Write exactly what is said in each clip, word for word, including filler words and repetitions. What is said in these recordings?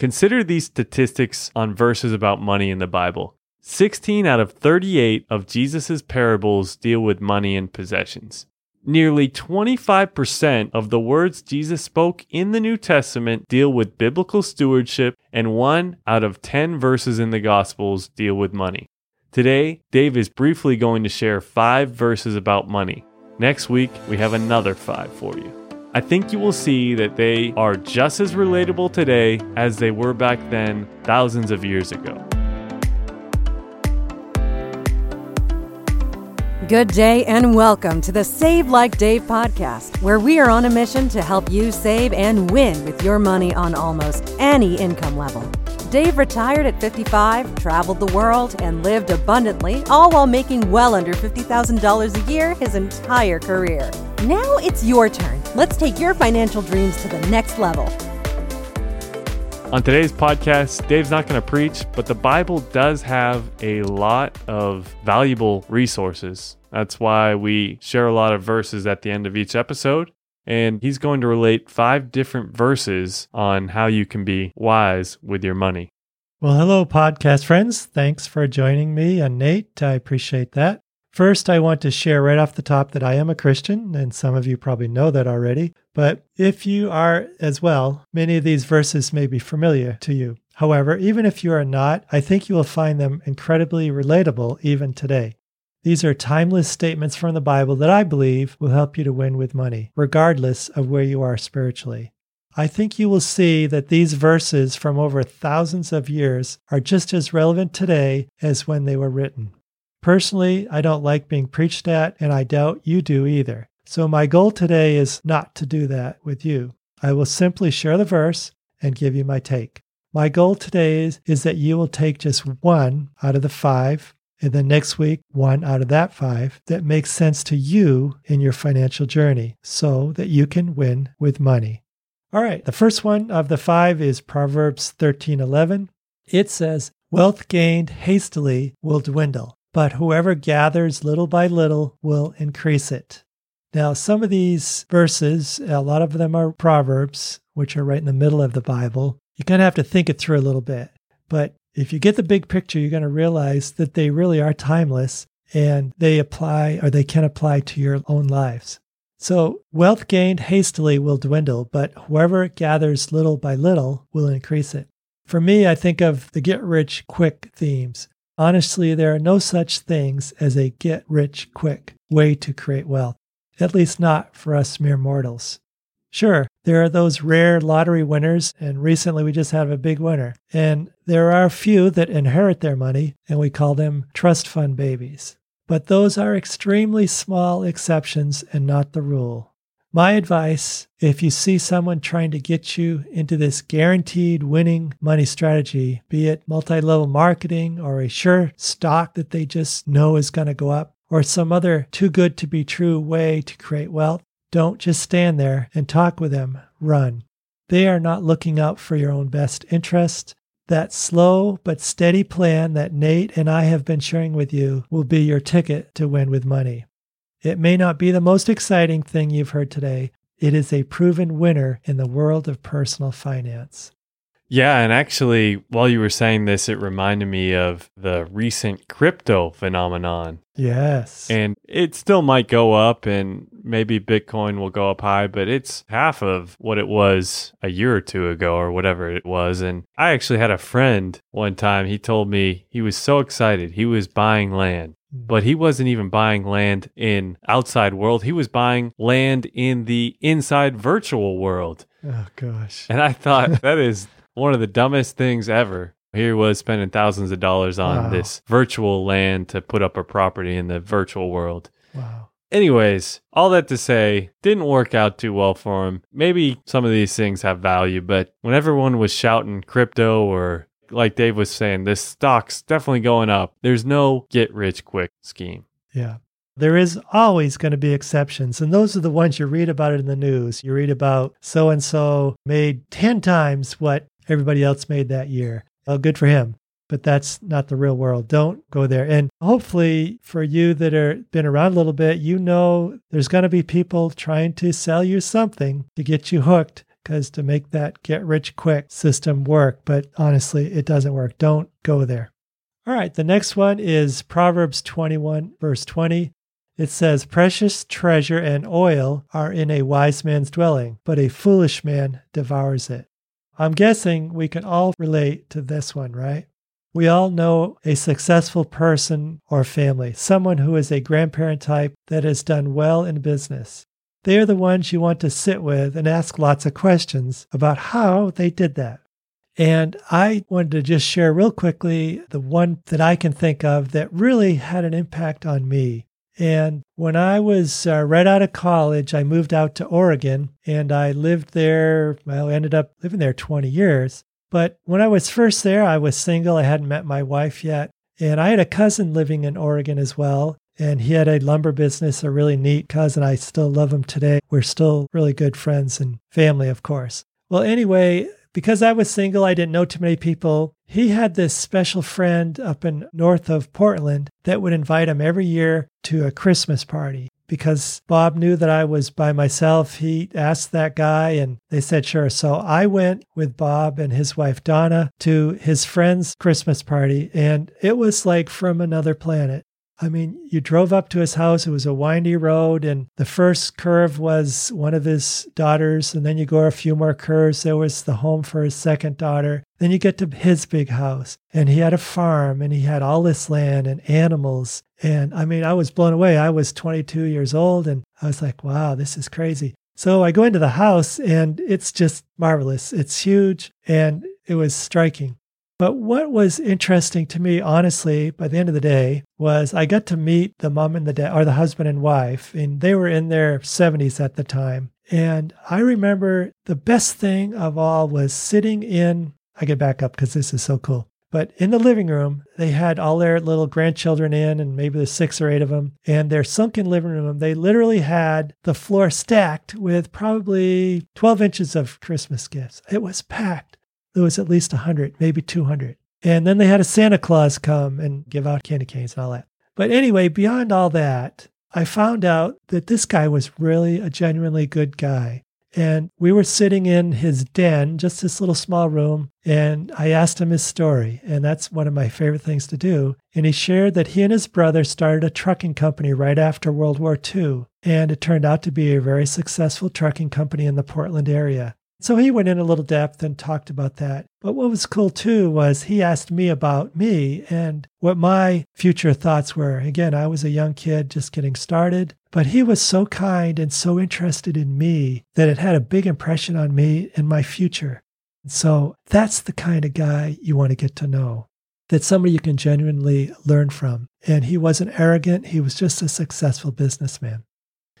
Consider these statistics on verses about money in the Bible. sixteen out of thirty-eight of Jesus' parables deal with money and possessions. Nearly twenty-five percent of the words Jesus spoke in the New Testament deal with biblical stewardship, and one out of ten verses in the Gospels deal with money. Today, Dave is briefly going to share five verses about money. Next week, we have another five for you. I think you will see that they are just as relatable today as they were back then, thousands of years ago. Good day and welcome to the Save Like Dave podcast, where we are on a mission to help you save and win with your money on almost any income level. Dave retired at fifty-five, traveled the world, and lived abundantly, all while making well under fifty thousand dollars a year his entire career. Now it's your turn. Let's take your financial dreams to the next level. On today's podcast, Dave's not going to preach, but the Bible does have a lot of valuable resources. That's why we share a lot of verses at the end of each episode. And he's going to relate five different verses on how you can be wise with your money. Well, hello, podcast friends. Thanks for joining me and Nate. I appreciate that. First, I want to share right off the top that I am a Christian, and some of you probably know that already. But if you are as well, many of these verses may be familiar to you. However, even if you are not, I think you will find them incredibly relatable even today. These are timeless statements from the Bible that I believe will help you to win with money, regardless of where you are spiritually. I think you will see that these verses from over thousands of years are just as relevant today as when they were written. Personally, I don't like being preached at, and I doubt you do either. So my goal today is not to do that with you. I will simply share the verse and give you my take. My goal today is, is that you will take just one out of the five, and then next week, one out of that five that makes sense to you in your financial journey so that you can win with money. All right, the first one of the five is Proverbs thirteen eleven. It says, "Wealth gained hastily will dwindle, but whoever gathers little by little will increase it." Now, some of these verses, a lot of them are Proverbs, which are right in the middle of the Bible. You kind of have to think it through a little bit. But if you get the big picture, you're going to realize that they really are timeless and they apply or they can apply to your own lives. So, wealth gained hastily will dwindle, but whoever gathers little by little will increase it. For me, I think of the get rich quick themes. Honestly, there are no such things as a get-rich-quick way to create wealth, at least not for us mere mortals. Sure, there are those rare lottery winners, and recently we just have a big winner. And there are a few that inherit their money, and we call them trust fund babies. But those are extremely small exceptions and not the rule. My advice, if you see someone trying to get you into this guaranteed winning money strategy, be it multi-level marketing or a sure stock that they just know is going to go up, or some other too good to be true way to create wealth, don't just stand there and talk with them. Run. They are not looking out for your own best interest. That slow but steady plan that Nate and I have been sharing with you will be your ticket to win with money. It may not be the most exciting thing you've heard today. It is a proven winner in the world of personal finance. Yeah, and actually, while you were saying this, it reminded me of the recent crypto phenomenon. Yes. And it still might go up, and maybe Bitcoin will go up high, but it's half of what it was a year or two ago or whatever it was. And I actually had a friend one time, he told me he was so excited. He was buying land. But he wasn't even buying land in outside world. He was buying land in the inside virtual world. Oh, gosh. And I thought, that is one of the dumbest things ever. Here was spending thousands of dollars on wow. this virtual land to put up a property in the virtual world. Wow. Anyways, all that to say, didn't work out too well for him. Maybe some of these things have value, but when everyone was shouting crypto or like Dave was saying, this stock's definitely going up, there's no get-rich-quick scheme. Yeah. There is always going to be exceptions, and those are the ones you read about it in the news. You read about so-and-so made ten times what everybody else made that year. Oh, good for him. But that's not the real world. Don't go there. And hopefully for you that are been around a little bit, you know there's going to be people trying to sell you something to get you hooked, is to make that get-rich-quick system work, but honestly, it doesn't work. Don't go there. All right, the next one is Proverbs twenty-one, verse twenty. It says, "Precious treasure and oil are in a wise man's dwelling, but a foolish man devours it." I'm guessing we can all relate to this one, right? We all know a successful person or family, someone who is a grandparent type that has done well in business. They are the ones you want to sit with and ask lots of questions about how they did that. And I wanted to just share real quickly the one that I can think of that really had an impact on me. And when I was uh, right out of college, I moved out to Oregon, and I lived there, well, I ended up living there twenty years. But when I was first there, I was single. I hadn't met my wife yet. And I had a cousin living in Oregon as well. And he had a lumber business, a really neat cousin. I still love him today. We're still really good friends and family, of course. Well, anyway, because I was single, I didn't know too many people. He had this special friend up in north of Portland that would invite him every year to a Christmas party. Because Bob knew that I was by myself, he asked that guy and they said, sure. So I went with Bob and his wife, Donna, to his friend's Christmas party. And it was like from another planet. I mean, you drove up to his house. It was a windy road. And the first curve was one of his daughters. And then you go a few more curves. There was the home for his second daughter. Then you get to his big house. And he had a farm and he had all this land and animals. And I mean, I was blown away. I was twenty-two years old and I was like, wow, this is crazy. So I go into the house and it's just marvelous. It's huge and it was striking. But what was interesting to me, honestly, by the end of the day, was I got to meet the mom and the dad, or the husband and wife, and they were in their seventies at the time. And I remember the best thing of all was sitting in, I get back up because this is so cool. But in the living room, they had all their little grandchildren in, and maybe there's six or eight of them. And their sunken living room, they literally had the floor stacked with probably twelve inches of Christmas gifts. It was packed. There was at least one hundred, maybe two hundred. And then they had a Santa Claus come and give out candy canes and all that. But anyway, beyond all that, I found out that this guy was really a genuinely good guy. And we were sitting in his den, just this little small room, and I asked him his story. And that's one of my favorite things to do. And he shared that he and his brother started a trucking company right after World War Two. And it turned out to be a very successful trucking company in the Portland area. So he went in a little depth and talked about that. But what was cool too was he asked me about me and what my future thoughts were. Again, I was a young kid just getting started, but he was so kind and so interested in me that it had a big impression on me and my future. So that's the kind of guy you want to get to know, that's somebody you can genuinely learn from. And he wasn't arrogant. He was just a successful businessman.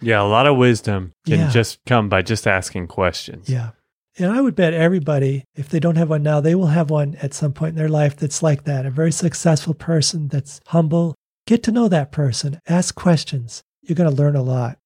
Yeah, a lot of wisdom can yeah. just come by just asking questions. Yeah. And I would bet everybody, if they don't have one now, they will have one at some point in their life that's like that, a very successful person that's humble. Get to know that person. Ask questions. You're going to learn a lot.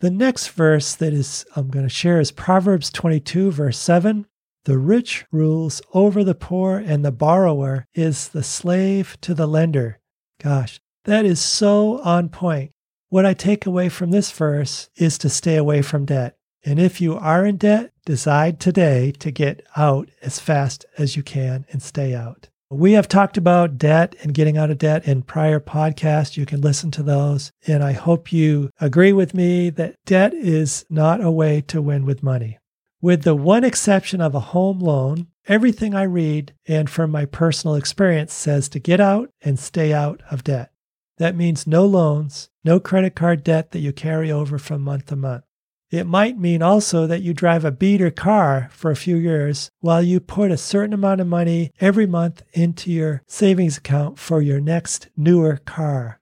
The next verse that is I'm going to share is Proverbs twenty-two, verse seven. The rich rules over the poor, and the borrower is the slave to the lender. Gosh, that is so on point. What I take away from this verse is to stay away from debt. And if you are in debt, decide today to get out as fast as you can and stay out. We have talked about debt and getting out of debt in prior podcasts. You can listen to those. And I hope you agree with me that debt is not a way to win with money. With the one exception of a home loan, everything I read and from my personal experience says to get out and stay out of debt. That means no loans, no credit card debt that you carry over from month to month. It might mean also that you drive a beater car for a few years while you put a certain amount of money every month into your savings account for your next newer car.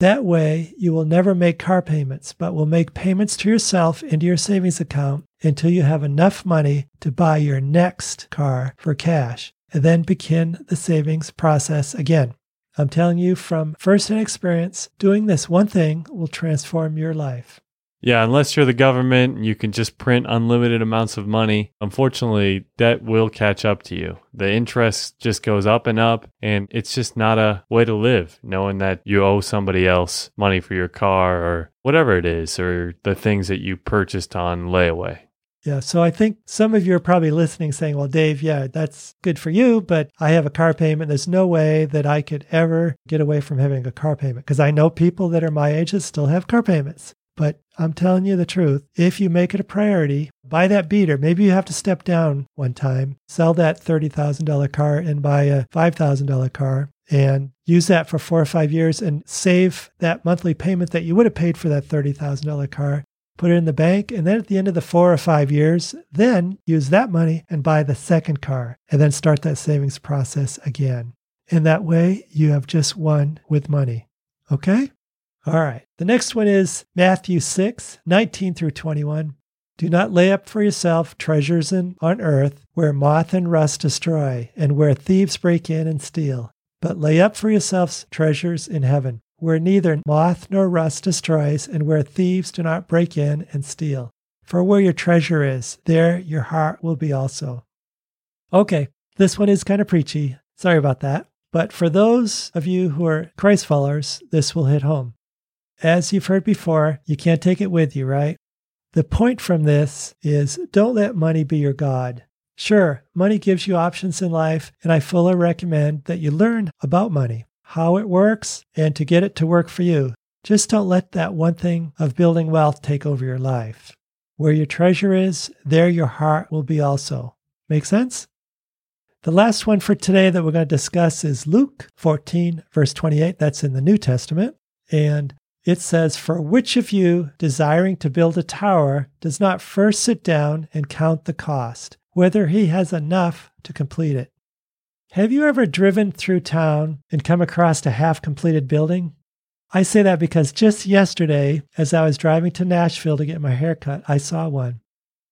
That way, you will never make car payments, but will make payments to yourself into your savings account until you have enough money to buy your next car for cash, and then begin the savings process again. I'm telling you from firsthand experience, doing this one thing will transform your life. Yeah, unless you're the government and you can just print unlimited amounts of money, unfortunately, debt will catch up to you. The interest just goes up and up, and it's just not a way to live, knowing that you owe somebody else money for your car or whatever it is, or the things that you purchased on layaway. Yeah. So I think some of you are probably listening saying, well, Dave, yeah, that's good for you, but I have a car payment. There's no way that I could ever get away from having a car payment, because I know people that are my age that still have car payments. But I'm telling you the truth, if you make it a priority, buy that beater. Maybe you have to step down one time, sell that thirty thousand dollars car and buy a five thousand dollars car and use that for four or five years and save that monthly payment that you would have paid for that thirty thousand dollars car, put it in the bank, and then at the end of the four or five years, then use that money and buy the second car and then start that savings process again. In that way, you have just won with money. Okay? All right. The next one is Matthew six, nineteen through twenty-one. Do not lay up for yourself treasures in, on earth where moth and rust destroy and where thieves break in and steal, but lay up for yourselves treasures in heaven where neither moth nor rust destroys and where thieves do not break in and steal. For where your treasure is, there your heart will be also. Okay, this one is kind of preachy. Sorry about that. But for those of you who are Christ followers, this will hit home. As you've heard before, you can't take it with you, right? The point from this is don't let money be your God. Sure, money gives you options in life, and I fully recommend that you learn about money, how it works, and to get it to work for you. Just don't let that one thing of building wealth take over your life. Where your treasure is, there your heart will be also. Make sense? The last one for today that we're going to discuss is Luke fourteen, verse twenty-eight. That's in the New Testament. And it says, for which of you, desiring to build a tower, does not first sit down and count the cost, whether he has enough to complete it? Have you ever driven through town and come across a half-completed building? I say that because just yesterday, as I was driving to Nashville to get my haircut, I saw one.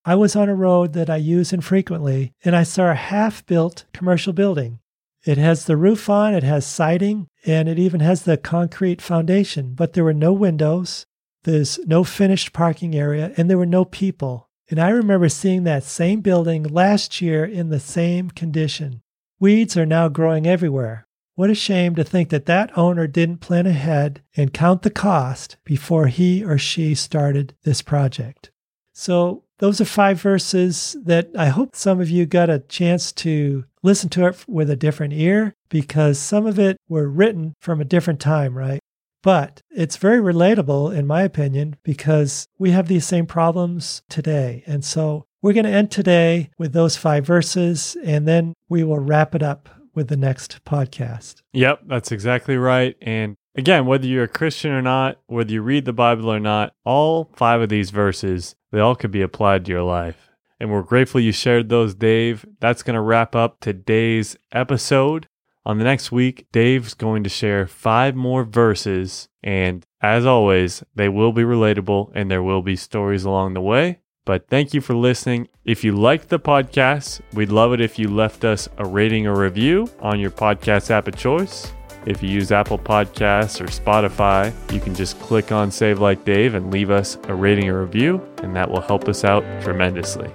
I was on a road that I use infrequently, and I saw a half-built commercial building. It has the roof on, it has siding, and it even has the concrete foundation, but there were no windows, there's no finished parking area, and there were no people. And I remember seeing that same building last year in the same condition. Weeds are now growing everywhere. What a shame to think that that owner didn't plan ahead and count the cost before he or she started this project. So those are five verses that I hope some of you got a chance to listen to it with a different ear, because some of it were written from a different time, right? But it's very relatable, in my opinion, because we have these same problems today. And so we're going to end today with those five verses, and then we will wrap it up with the next podcast. Yep, that's exactly right. And again, whether you're a Christian or not, whether you read the Bible or not, all five of these verses, they all could be applied to your life. And we're grateful you shared those, Dave. That's going to wrap up today's episode. On the next week, Dave's going to share five more verses. And as always, they will be relatable and there will be stories along the way. But thank you for listening. If you liked the podcast, we'd love it if you left us a rating or review on your podcast app of choice. If you use Apple Podcasts or Spotify, you can just click on Save Like Dave and leave us a rating or review, and that will help us out tremendously.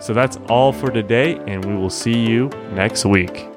So that's all for today, and we will see you next week.